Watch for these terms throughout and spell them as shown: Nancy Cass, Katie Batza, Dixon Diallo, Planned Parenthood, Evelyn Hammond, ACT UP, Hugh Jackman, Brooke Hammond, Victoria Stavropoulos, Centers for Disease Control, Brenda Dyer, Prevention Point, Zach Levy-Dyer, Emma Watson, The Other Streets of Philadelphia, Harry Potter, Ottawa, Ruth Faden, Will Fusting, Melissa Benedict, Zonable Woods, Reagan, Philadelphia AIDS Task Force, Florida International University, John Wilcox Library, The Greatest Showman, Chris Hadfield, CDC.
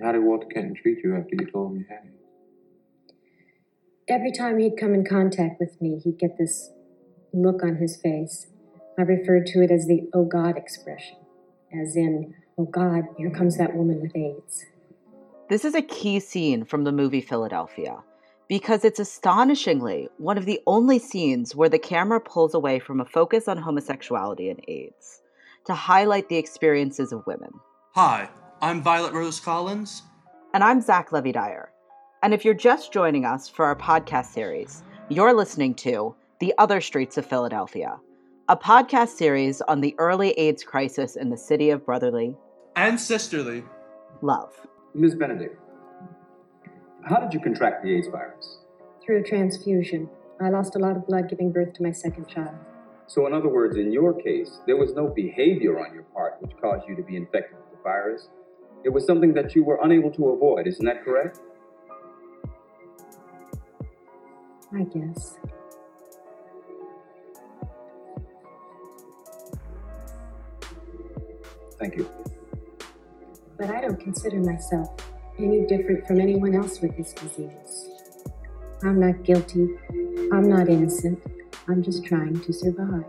And how did Walter Kenton treat you after you told him you had it? Every time he'd come in contact with me, he'd get this look on his face. I referred to it as the "oh God" expression, as in, oh God, here comes that woman with AIDS. This is a key scene from the movie Philadelphia, because it's astonishingly one of the only scenes where the camera pulls away from a focus on homosexuality and AIDS to highlight the experiences of women. Hi, I'm Violet Rose Collins. And I'm Zach Levy-Dyer. And if you're just joining us for our podcast series, you're listening to The Other Streets of Philadelphia, a podcast series on the early AIDS crisis in the city of brotherly and sisterly love. Ms. Benedict, how did you contract the AIDS virus? Through transfusion. I lost a lot of blood giving birth to my second child. So in other words, in your case, there was no behavior on your part which caused you to be infected with the virus. It was something that you were unable to avoid. Isn't that correct? I guess. Thank you. But I don't consider myself any different from anyone else with this disease. I'm not guilty. I'm not innocent. I'm just trying to survive.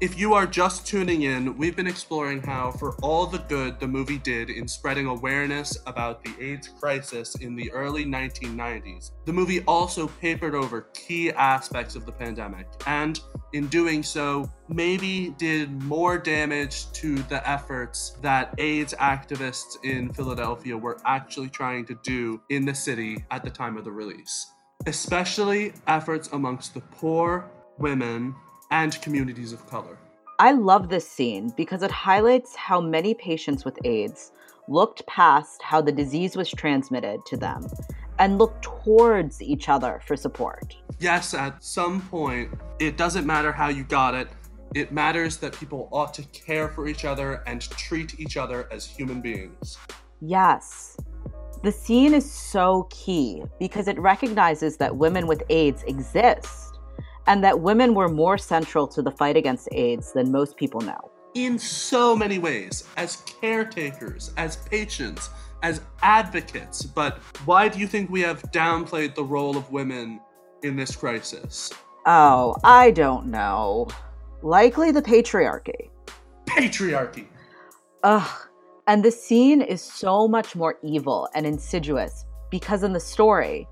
If you are just tuning in, we've been exploring how, for all the good the movie did in spreading awareness about the AIDS crisis in the early 1990s, the movie also papered over key aspects of the pandemic, and in doing so, maybe did more damage to the efforts that AIDS activists in Philadelphia were actually trying to do in the city at the time of the release, especially efforts amongst the poor, women, and communities of color. I love this scene because it highlights how many patients with AIDS looked past how the disease was transmitted to them and looked towards each other for support. Yes, at some point, it doesn't matter how you got it. It matters that people ought to care for each other and treat each other as human beings. Yes. The scene is so key because it recognizes that women with AIDS exist, and that women were more central to the fight against AIDS than most people know. In so many ways, as caretakers, as patients, as advocates. But why do you think we have downplayed the role of women in this crisis? Oh, I don't know. Likely the patriarchy. Patriarchy! Ugh. And the scene is so much more evil and insidious because in the story,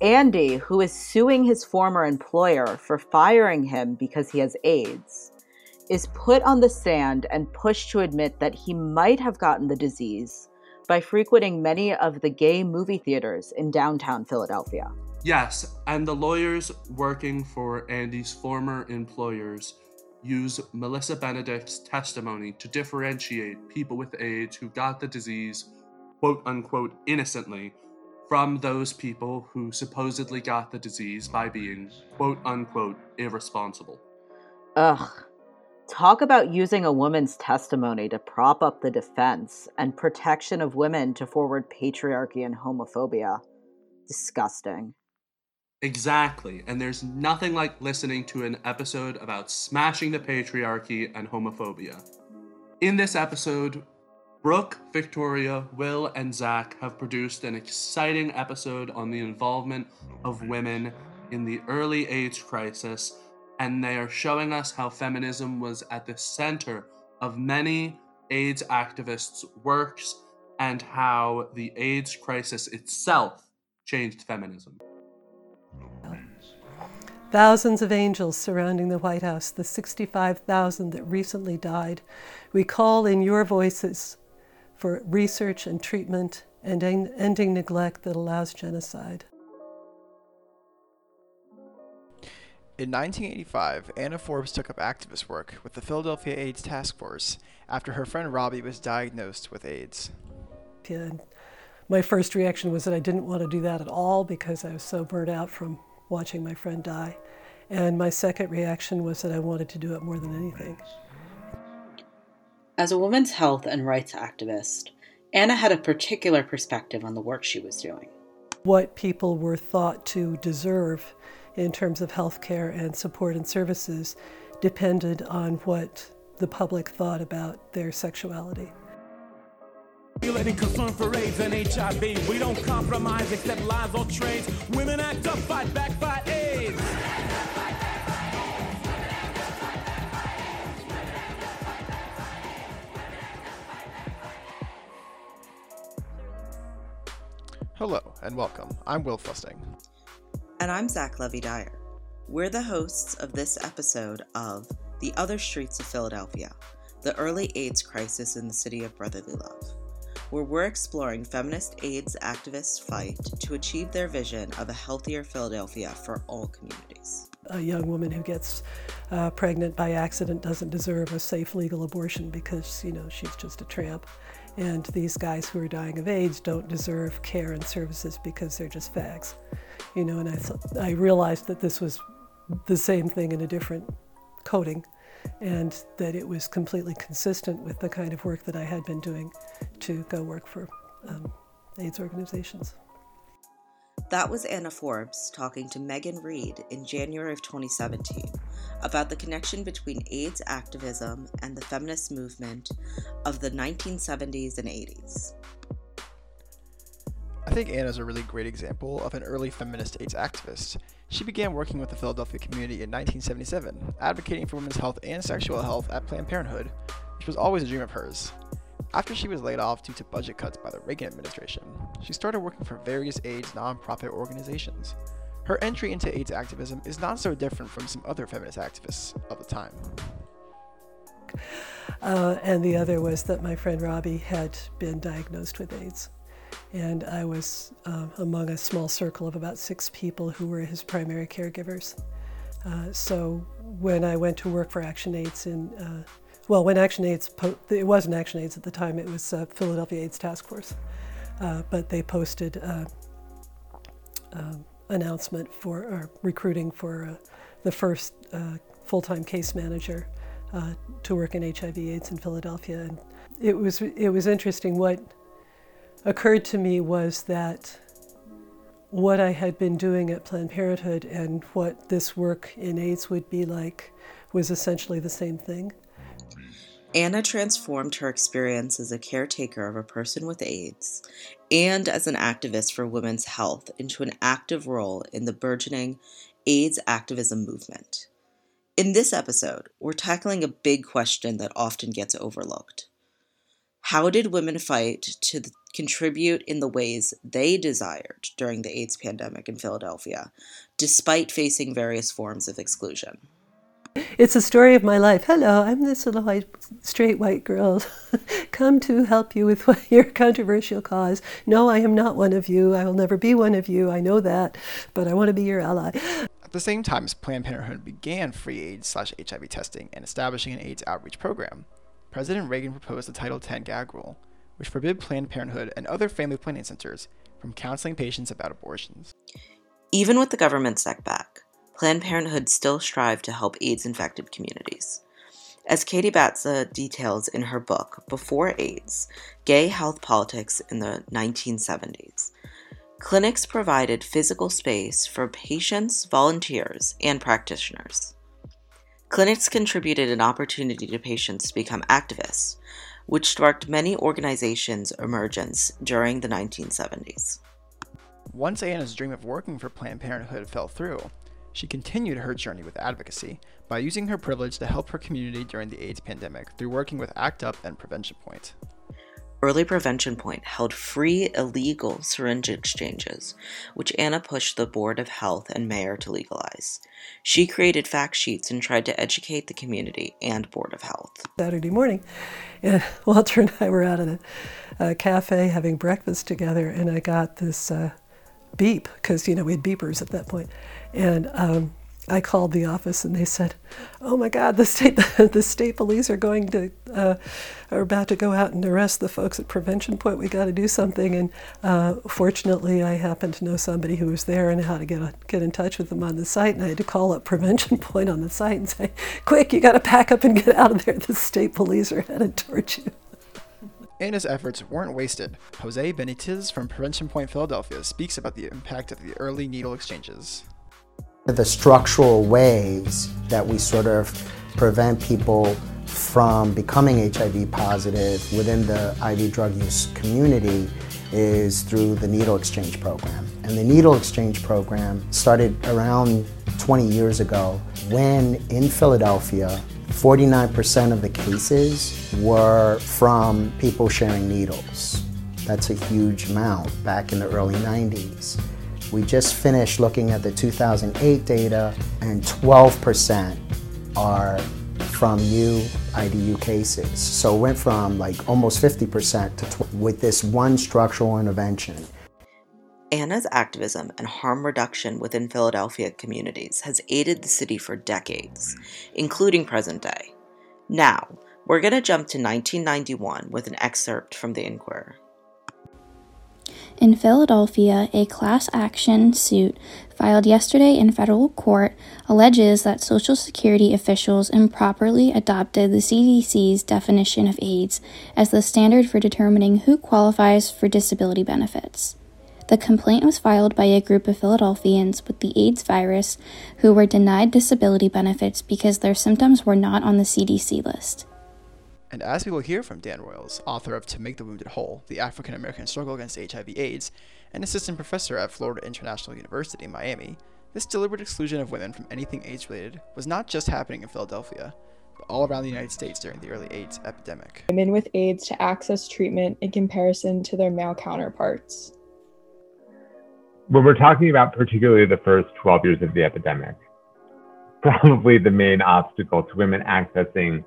Andy, who is suing his former employer for firing him because he has AIDS, is put on the stand and pushed to admit that he might have gotten the disease by frequenting many of the gay movie theaters in downtown Philadelphia. Yes, and the lawyers working for Andy's former employers use Melissa Benedict's testimony to differentiate people with AIDS who got the disease, quote unquote, innocently, from those people who supposedly got the disease by being, quote unquote, irresponsible. Ugh. Talk about using a woman's testimony to prop up the defense and protection of women to forward patriarchy and homophobia. Disgusting. Exactly. And there's nothing like listening to an episode about smashing the patriarchy and homophobia. In this episode, Brooke, Victoria, Will, and Zach have produced an exciting episode on the involvement of women in the early AIDS crisis, and they are showing us how feminism was at the center of many AIDS activists' works and how the AIDS crisis itself changed feminism. Thousands of angels surrounding the White House, the 65,000 that recently died. We call in your voices for research and treatment and ending neglect that allows genocide. In 1985, Anna Forbes took up activist work with the Philadelphia AIDS Task Force after her friend Robbie was diagnosed with AIDS. Yeah, my first reaction was that I didn't want to do that at all because I was so burnt out from watching my friend die. And my second reaction was that I wanted to do it more than anything. As a women's health and rights activist, Anna had a particular perspective on the work she was doing. What people were thought to deserve in terms of health care and support and services depended on what the public thought about their sexuality. Letting concern for AIDS and HIV. We don't compromise, accept lies or trades. Women act up, fight back, fight AIDS. Women act up, fight back, fight AIDS. Women act up, fight back, fight AIDS. Women act up, fight back, fight AIDS. Women act up, fight back, fight AIDS. Hello and welcome. I'm Will Fusting. And I'm Zach Levy-Dyer. We're the hosts of this episode of The Other Streets of Philadelphia, the early AIDS crisis in the city of brotherly love, where we're exploring feminist AIDS activists' fight to achieve their vision of a healthier Philadelphia for all communities. A young woman who gets pregnant by accident doesn't deserve a safe legal abortion because, you know, she's just a tramp. And these guys who are dying of AIDS don't deserve care and services because they're just fags. You know, and I realized that this was the same thing in a different coding, and that it was completely consistent with the kind of work that I had been doing to go work for AIDS organizations. That was Anna Forbes talking to Megan Reed in January of 2017 about the connection between AIDS activism and the feminist movement of the 1970s and 80s. I think Anna's a really great example of an early feminist AIDS activist. She began working with the Philadelphia community in 1977, advocating for women's health and sexual health at Planned Parenthood, which was always a dream of hers. After she was laid off due to budget cuts by the Reagan administration, she started working for various AIDS nonprofit organizations. Her entry into AIDS activism is not so different from some other feminist activists of the time. And the other was that my friend Robbie had been diagnosed with AIDS. And I was among a small circle of about six people who were his primary caregivers. So when I went to work for Action AIDS it wasn't Action AIDS at the time, it was Philadelphia AIDS Task Force. But they posted announcement for recruiting for the first full-time case manager to work in HIV AIDS in Philadelphia. And it was interesting. What occurred to me was that what I had been doing at Planned Parenthood and what this work in AIDS would be like was essentially the same thing. Anna transformed her experience as a caretaker of a person with AIDS and as an activist for women's health into an active role in the burgeoning AIDS activism movement. In this episode, we're tackling a big question that often gets overlooked. How did women fight to contribute in the ways they desired during the AIDS pandemic in Philadelphia, despite facing various forms of exclusion? It's a story of my life. Hello, I'm this little straight white girl. Come to help you with your controversial cause. No, I am not one of you. I will never be one of you. I know that, but I want to be your ally. At the same time as Planned Parenthood began free AIDS/HIV testing and establishing an AIDS outreach program, President Reagan proposed the Title X gag rule, which forbid Planned Parenthood and other family planning centers from counseling patients about abortions. Even with the government setback, Planned Parenthood still strived to help AIDS-infected communities. As Katie Batza details in her book, Before AIDS, Gay Health Politics in the 1970s, clinics provided physical space for patients, volunteers, and practitioners. Clinics contributed an opportunity to patients to become activists, which sparked many organizations' emergence during the 1970s. Once Anna's dream of working for Planned Parenthood fell through, she continued her journey with advocacy by using her privilege to help her community during the AIDS pandemic through working with ACT UP and Prevention Point. Early Prevention Point held free illegal syringe exchanges, which Anna pushed the Board of Health and mayor to legalize. She created fact sheets and tried to educate the community and Board of Health. Saturday morning, and Walter and I were out at a cafe having breakfast together, and I got this beep, because, you know, we had beepers at that point. And I called the office, and they said, "Oh my God, the state police are about to go out and arrest the folks at Prevention Point. We got to do something." And fortunately, I happened to know somebody who was there and how to get in touch with them on the site. And I had to call up Prevention Point on the site and say, "Quick, you got to pack up and get out of there. The state police are headed towards you." Anna's efforts weren't wasted. Jose Benitez from Prevention Point Philadelphia speaks about the impact of the early needle exchanges. The structural ways that we sort of prevent people from becoming HIV positive within the IV drug use community is through the needle exchange program. And the needle exchange program started around 20 years ago when in Philadelphia, 49% of the cases were from people sharing needles. That's a huge amount back in the early 90s. We just finished looking at the 2008 data, and 12% are from new IDU cases. So it went from like almost 50% to with this one structural intervention. Anna's activism and harm reduction within Philadelphia communities has aided the city for decades, including present day. Now, we're going to jump to 1991 with an excerpt from the inquiry. In Philadelphia, a class action suit filed yesterday in federal court alleges that Social Security officials improperly adopted the CDC's definition of AIDS as the standard for determining who qualifies for disability benefits. The complaint was filed by a group of Philadelphians with the AIDS virus who were denied disability benefits because their symptoms were not on the CDC list. And as we will hear from Dan Royles, author of To Make the Wounded Whole, The African-American Struggle Against HIV/AIDS, and assistant professor at Florida International University in Miami, this deliberate exclusion of women from anything AIDS-related was not just happening in Philadelphia, but all around the United States during the early AIDS epidemic. Women with AIDS to access treatment in comparison to their male counterparts. When we're talking about particularly the first 12 years of the epidemic, probably the main obstacle to women accessing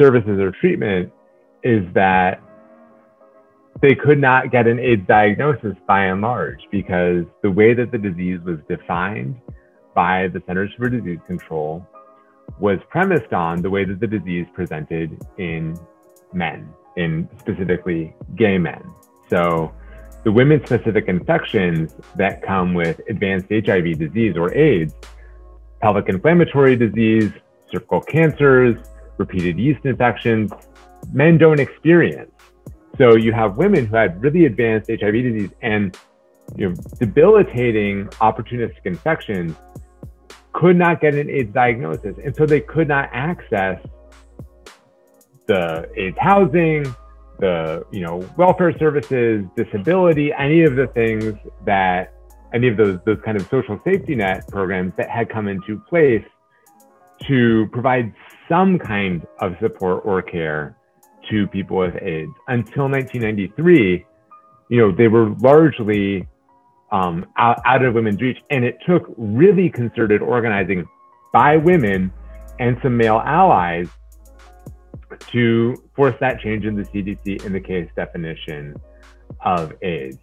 services or treatment is that they could not get an AIDS diagnosis by and large because the way that the disease was defined by the Centers for Disease Control was premised on the way that the disease presented in men, in specifically gay men. So the women-specific infections that come with advanced HIV disease or AIDS, pelvic inflammatory disease, cervical cancers, repeated yeast infections, men don't experience. So you have women who had really advanced HIV disease and debilitating opportunistic infections could not get an AIDS diagnosis. And so they could not access the AIDS housing, the welfare services, disability, any of those kind of social safety net programs that had come into place to provide some kind of support or care to people with AIDS. Until 1993, they were largely out of women's reach, and it took really concerted organizing by women and some male allies to force that change in the CDC in the case definition of AIDS.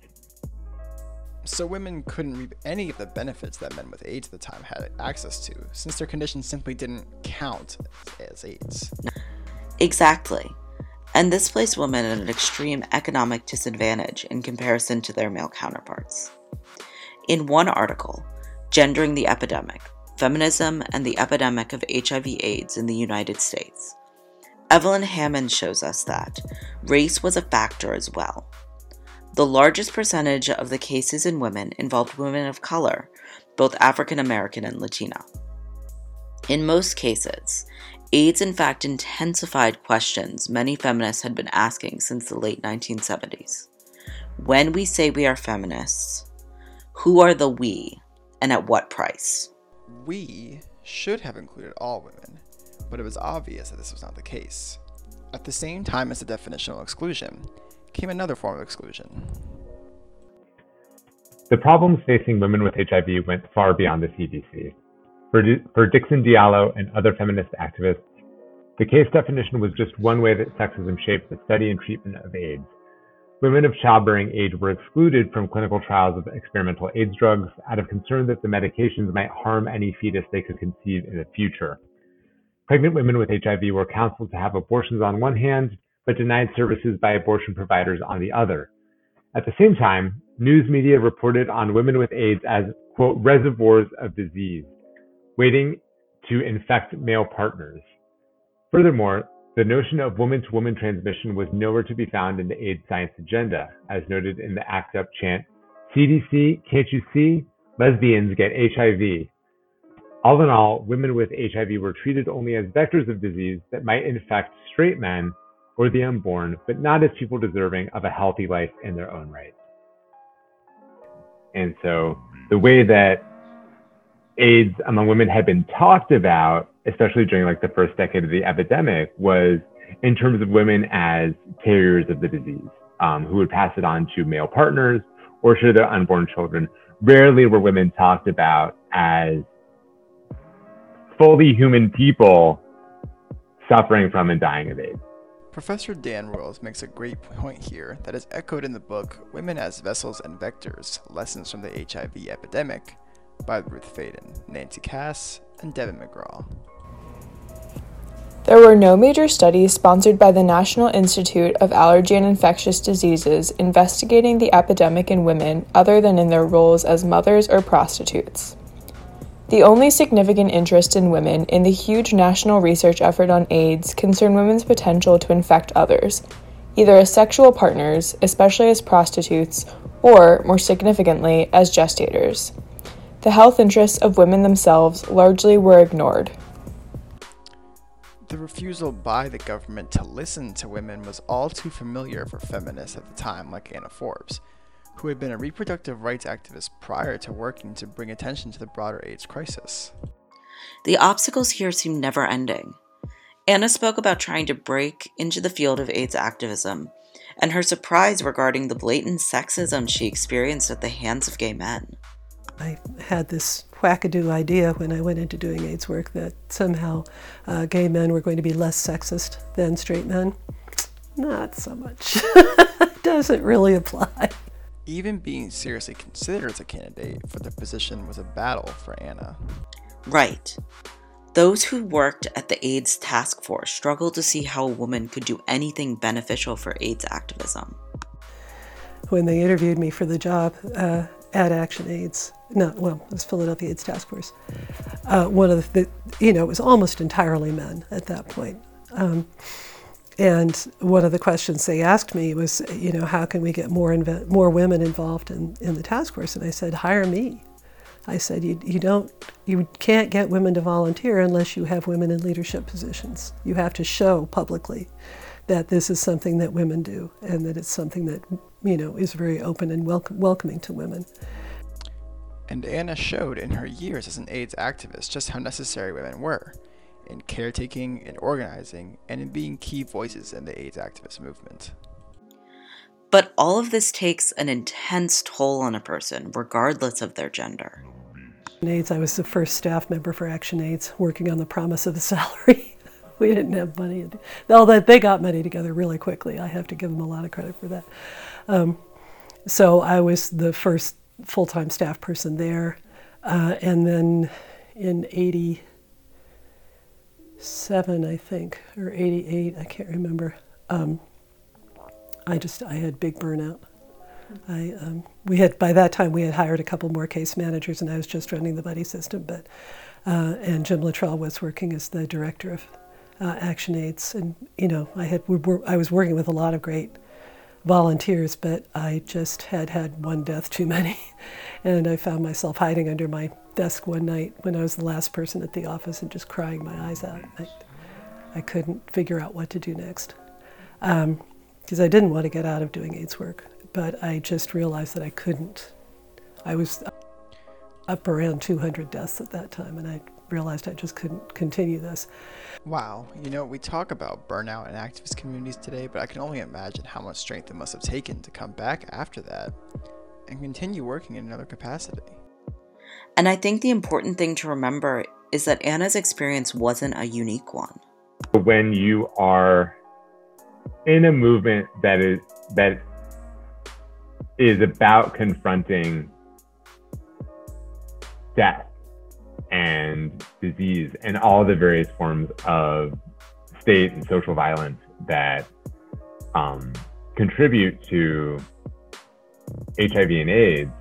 So women couldn't reap any of the benefits that men with AIDS at the time had access to, since their condition simply didn't count as AIDS. Exactly. And this placed women at an extreme economic disadvantage in comparison to their male counterparts. In one article, Gendering the Epidemic, Feminism and the Epidemic of HIV/AIDS in the United States, Evelyn Hammond shows us that race was a factor as well. The largest percentage of the cases in women involved women of color, both African American and Latina. In most cases, AIDS in fact intensified questions many feminists had been asking since the late 1970s. When we say we are feminists, who are the we, and at what price? We should have included all women, but it was obvious that this was not the case. At the same time as the definitional exclusion came another form of exclusion. The problems facing women with HIV went far beyond the CDC. For Dixon Diallo and other feminist activists, the case definition was just one way that sexism shaped the study and treatment of AIDS. Women of childbearing age were excluded from clinical trials of experimental AIDS drugs out of concern that the medications might harm any fetus they could conceive in the future. Pregnant women with HIV were counseled to have abortions on one hand, but denied services by abortion providers on the other. At the same time, news media reported on women with AIDS as, quote, reservoirs of disease, waiting to infect male partners. Furthermore, the notion of woman-to-woman transmission was nowhere to be found in the AIDS science agenda, as noted in the ACT UP chant, CDC, can't you see? Lesbians get HIV. All in all, women with HIV were treated only as vectors of disease that might infect straight men or the unborn, but not as people deserving of a healthy life in their own right. And so the way that AIDS among women had been talked about, especially during like the first decade of the epidemic, was in terms of women as carriers of the disease, who would pass it on to male partners or to their unborn children. Rarely were women talked about as fully human people suffering from and dying of AIDS. Professor Dan Royles makes a great point here that is echoed in the book Women as Vessels and Vectors, Lessons from the HIV Epidemic by Ruth Faden, Nancy Cass, and Devin McGraw. There were no major studies sponsored by the National Institute of Allergy and Infectious Diseases investigating the epidemic in women other than in their roles as mothers or prostitutes. The only significant interest in women in the huge national research effort on AIDS concerned women's potential to infect others, either as sexual partners, especially as prostitutes, or, more significantly, as gestators. The health interests of women themselves largely were ignored. The refusal by the government to listen to women was all too familiar for feminists at the time, like Anna Forbes, who had been a reproductive rights activist prior to working to bring attention to the broader AIDS crisis. The obstacles here seemed never-ending. Anna spoke about trying to break into the field of AIDS activism and her surprise regarding the blatant sexism she experienced at the hands of gay men. I had this wackadoo idea when I went into doing AIDS work that somehow gay men were going to be less sexist than straight men. Not so much. Doesn't really apply. Even being seriously considered as a candidate for the position was a battle for Anna. Right. Those who worked at the AIDS Task Force struggled to see how a woman could do anything beneficial for AIDS activism. When they interviewed me for the job, at Action AIDS, it was Philadelphia AIDS Task Force. It was almost entirely men at that point. And one of the questions they asked me was, how can we get more women involved in the task force? And I said, hire me. I said, you can't get women to volunteer unless you have women in leadership positions. You have to show publicly that this is something that women do and that it's something that, is very open and welcoming to women. And Anna showed in her years as an AIDS activist just how necessary women were in caretaking, in organizing, and in being key voices in the AIDS activist movement. But all of this takes an intense toll on a person, regardless of their gender. In AIDS, I was the first staff member for Action AIDS, working on the promise of a salary. We didn't have money. Although they got money together really quickly. I have to give them a lot of credit for that. So I was the first full-time staff person there. And then in 87, I think, or 88, I can't remember. I had big burnout. By that time, we had hired a couple more case managers, and I was just running the buddy system. And Jim Luttrell was working as the director of Action AIDS, and I was working with a lot of great volunteers, but I just had one death too many, and I found myself hiding under my desk one night when I was the last person at the office and just crying my eyes out. I couldn't figure out what to do next, because I didn't want to get out of doing AIDS work, but I just realized that I couldn't. I was up around 200 deaths at that time, and I realized I just couldn't continue this. Wow, we talk about burnout in activist communities today, but I can only imagine how much strength it must have taken to come back after that and continue working in another capacity. And I think the important thing to remember is that Anna's experience wasn't a unique one. When you are in a movement that is about confronting death and disease and all the various forms of state and social violence that contribute to HIV and AIDS,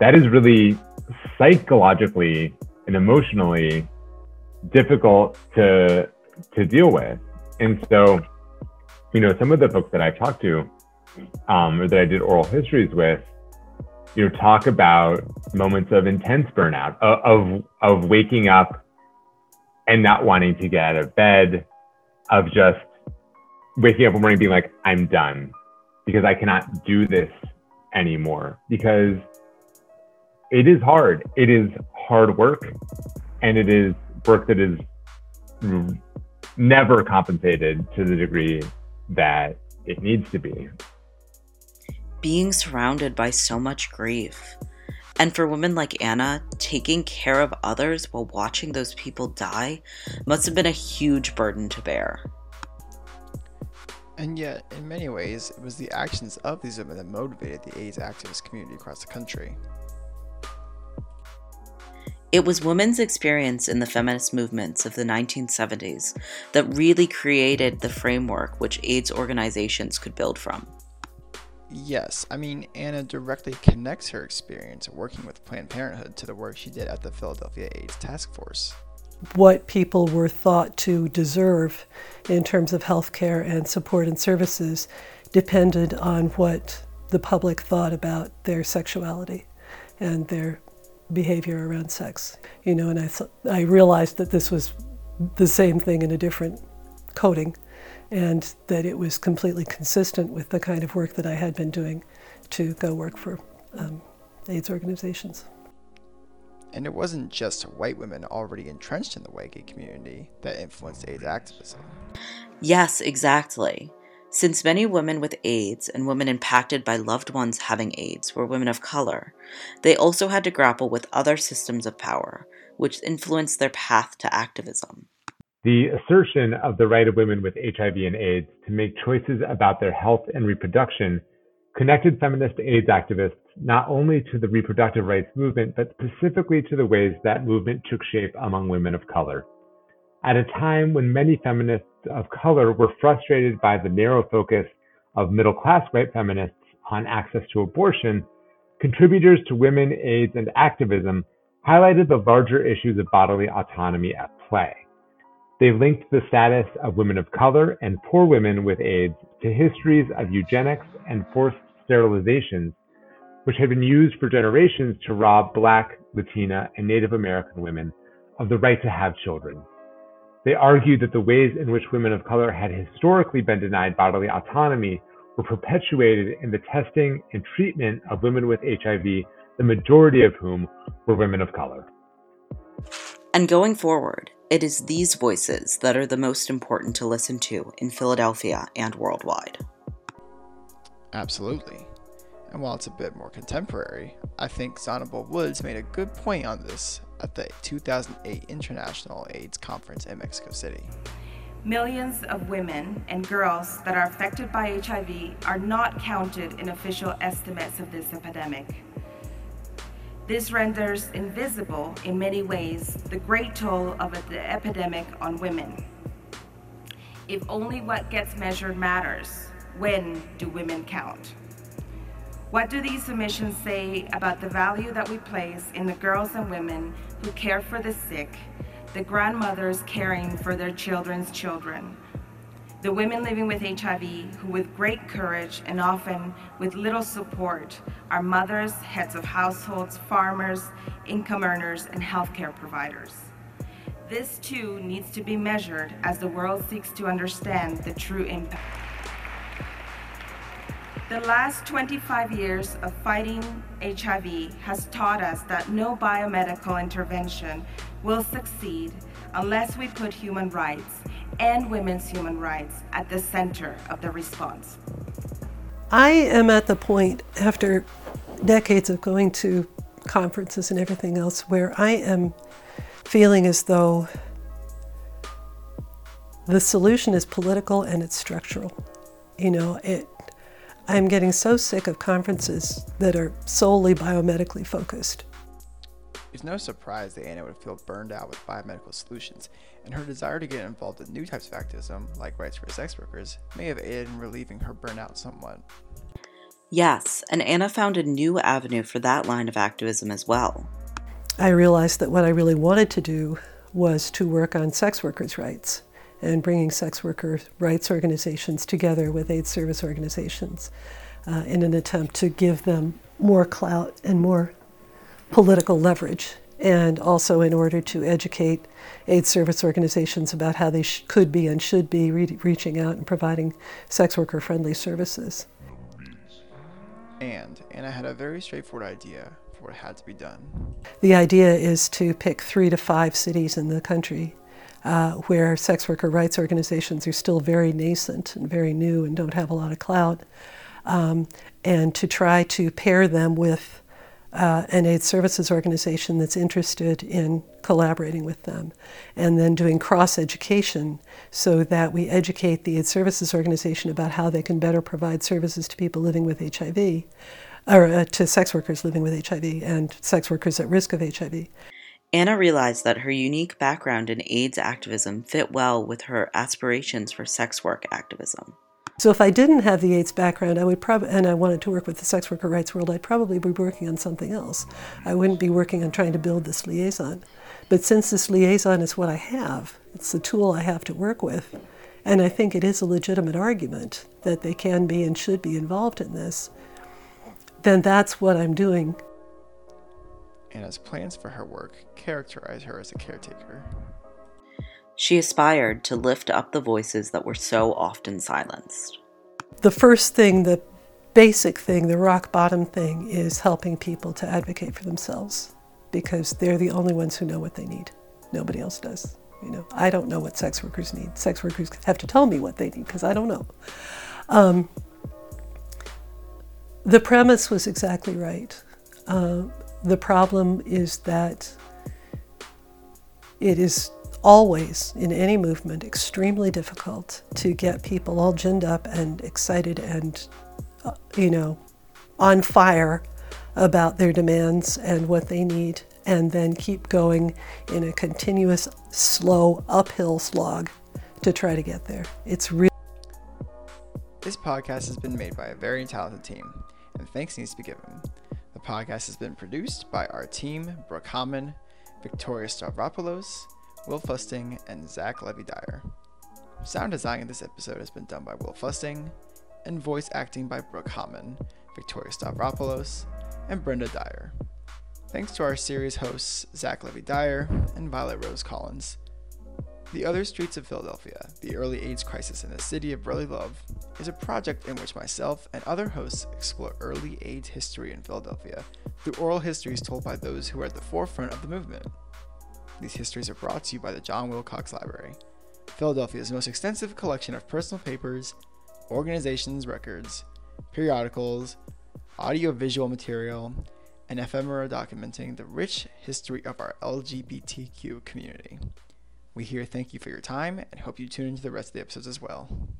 that is really psychologically and emotionally difficult to deal with. And so, some of the folks that I've talked to, or that I did oral histories with, talk about moments of intense burnout, of waking up and not wanting to get out of bed, of just waking up one morning being like, I'm done because I cannot do this anymore, because it is hard. It is hard work, and it is work that is never compensated to the degree that it needs to be. Being surrounded by so much grief. And for women like Anna, taking care of others while watching those people die must have been a huge burden to bear. And yet, in many ways, it was the actions of these women that motivated the AIDS activist community across the country. It was women's experience in the feminist movements of the 1970s that really created the framework which AIDS organizations could build from. Yes, Anna directly connects her experience working with Planned Parenthood to the work she did at the Philadelphia AIDS Task Force. What people were thought to deserve in terms of health care and support and services depended on what the public thought about their sexuality and their behavior around sex. And I realized that this was the same thing in a different coding, and that it was completely consistent with the kind of work that I had been doing to go work for AIDS organizations. And it wasn't just white women already entrenched in the white gay community that influenced AIDS activism. Yes, exactly. Since many women with AIDS and women impacted by loved ones having AIDS were women of color, they also had to grapple with other systems of power, which influenced their path to activism. The assertion of the right of women with HIV and AIDS to make choices about their health and reproduction connected feminist AIDS activists not only to the reproductive rights movement, but specifically to the ways that movement took shape among women of color. At a time when many feminists of color were frustrated by the narrow focus of middle-class white feminists on access to abortion, contributors to women, AIDS, and activism highlighted the larger issues of bodily autonomy at play. They linked the status of women of color and poor women with AIDS to histories of eugenics and forced sterilizations, which had been used for generations to rob Black, Latina, and Native American women of the right to have children. They argued that the ways in which women of color had historically been denied bodily autonomy were perpetuated in the testing and treatment of women with HIV, the majority of whom were women of color. And going forward, it is these voices that are the most important to listen to in Philadelphia and worldwide. Absolutely. And while it's a bit more contemporary, I think Zonable Woods made a good point on this at the 2008 International AIDS Conference in Mexico City. Millions of women and girls that are affected by HIV are not counted in official estimates of this epidemic. This renders invisible, in many ways, the great toll of the epidemic on women. If only what gets measured matters, when do women count? What do these submissions say about the value that we place in the girls and women who care for the sick, the grandmothers caring for their children's children, the women living with HIV who, with great courage and often with little support, are mothers, heads of households, farmers, income earners, and healthcare providers? This too needs to be measured as the world seeks to understand the true impact. The last 25 years of fighting HIV has taught us that no biomedical intervention will succeed unless we put human rights and women's human rights at the center of the response. I am at the point, after decades of going to conferences and everything else, where I am feeling as though the solution is political and it's structural. I'm getting so sick of conferences that are solely biomedically focused. It's no surprise that Anna would feel burned out with biomedical solutions, and her desire to get involved in new types of activism, like rights for sex workers, may have aided in relieving her burnout somewhat. Yes, and Anna found a new avenue for that line of activism as well. I realized that what I really wanted to do was to work on sex workers' rights, and bringing sex worker rights organizations together with AIDS service organizations in an attempt to give them more clout and more political leverage, and also in order to educate AIDS service organizations about how they could be and should be reaching out and providing sex worker-friendly services. And Anna had a very straightforward idea for what had to be done. The idea is to pick 3 to 5 cities in the country where sex worker rights organizations are still very nascent and very new and don't have a lot of clout, and to try to pair them with an AIDS services organization that's interested in collaborating with them, and then doing cross-education so that we educate the AIDS services organization about how they can better provide services to people living with HIV, or to sex workers living with HIV and sex workers at risk of HIV. Anna realized that her unique background in AIDS activism fit well with her aspirations for sex work activism. So if I didn't have the AIDS background, I would and I wanted to work with the sex worker rights world, I'd probably be working on something else. I wouldn't be working on trying to build this liaison. But since this liaison is what I have, it's the tool I have to work with, and I think it is a legitimate argument that they can be and should be involved in this, then that's what I'm doing. Anna's plans for her work characterize her as a caretaker. She aspired to lift up the voices that were so often silenced. The first thing, the basic thing, the rock bottom thing, is helping people to advocate for themselves, because they're the only ones who know what they need. Nobody else does. You know, I don't know what sex workers need. Sex workers have to tell me what they need because I don't know. The premise was exactly right. The problem is that it is always, in any movement, extremely difficult to get people all ginned up and excited and, you know, on fire about their demands and what they need, and then keep going in a continuous, slow, uphill slog to try to get there. It's really. This podcast has been made by a very talented team, and thanks needs to be given. The podcast has been produced by our team, Brooke Hammond, Victoria Stavropoulos, Will Fusting, and Zach Levy-Dyer. Sound design in this episode has been done by Will Fusting, and voice acting by Brooke Hammond, Victoria Stavropoulos, and Brenda Dyer. Thanks to our series hosts, Zach Levy-Dyer and Violet Rose Collins. The Other Streets of Philadelphia, the early AIDS crisis in the city of brotherly love, is a project in which myself and other hosts explore early AIDS history in Philadelphia through oral histories told by those who are at the forefront of the movement. These histories are brought to you by the John Wilcox Library, Philadelphia's most extensive collection of personal papers, organizations, records, periodicals, audiovisual material, and ephemera documenting the rich history of our LGBTQ community. We here thank you for your time and hope you tune into the rest of the episodes as well.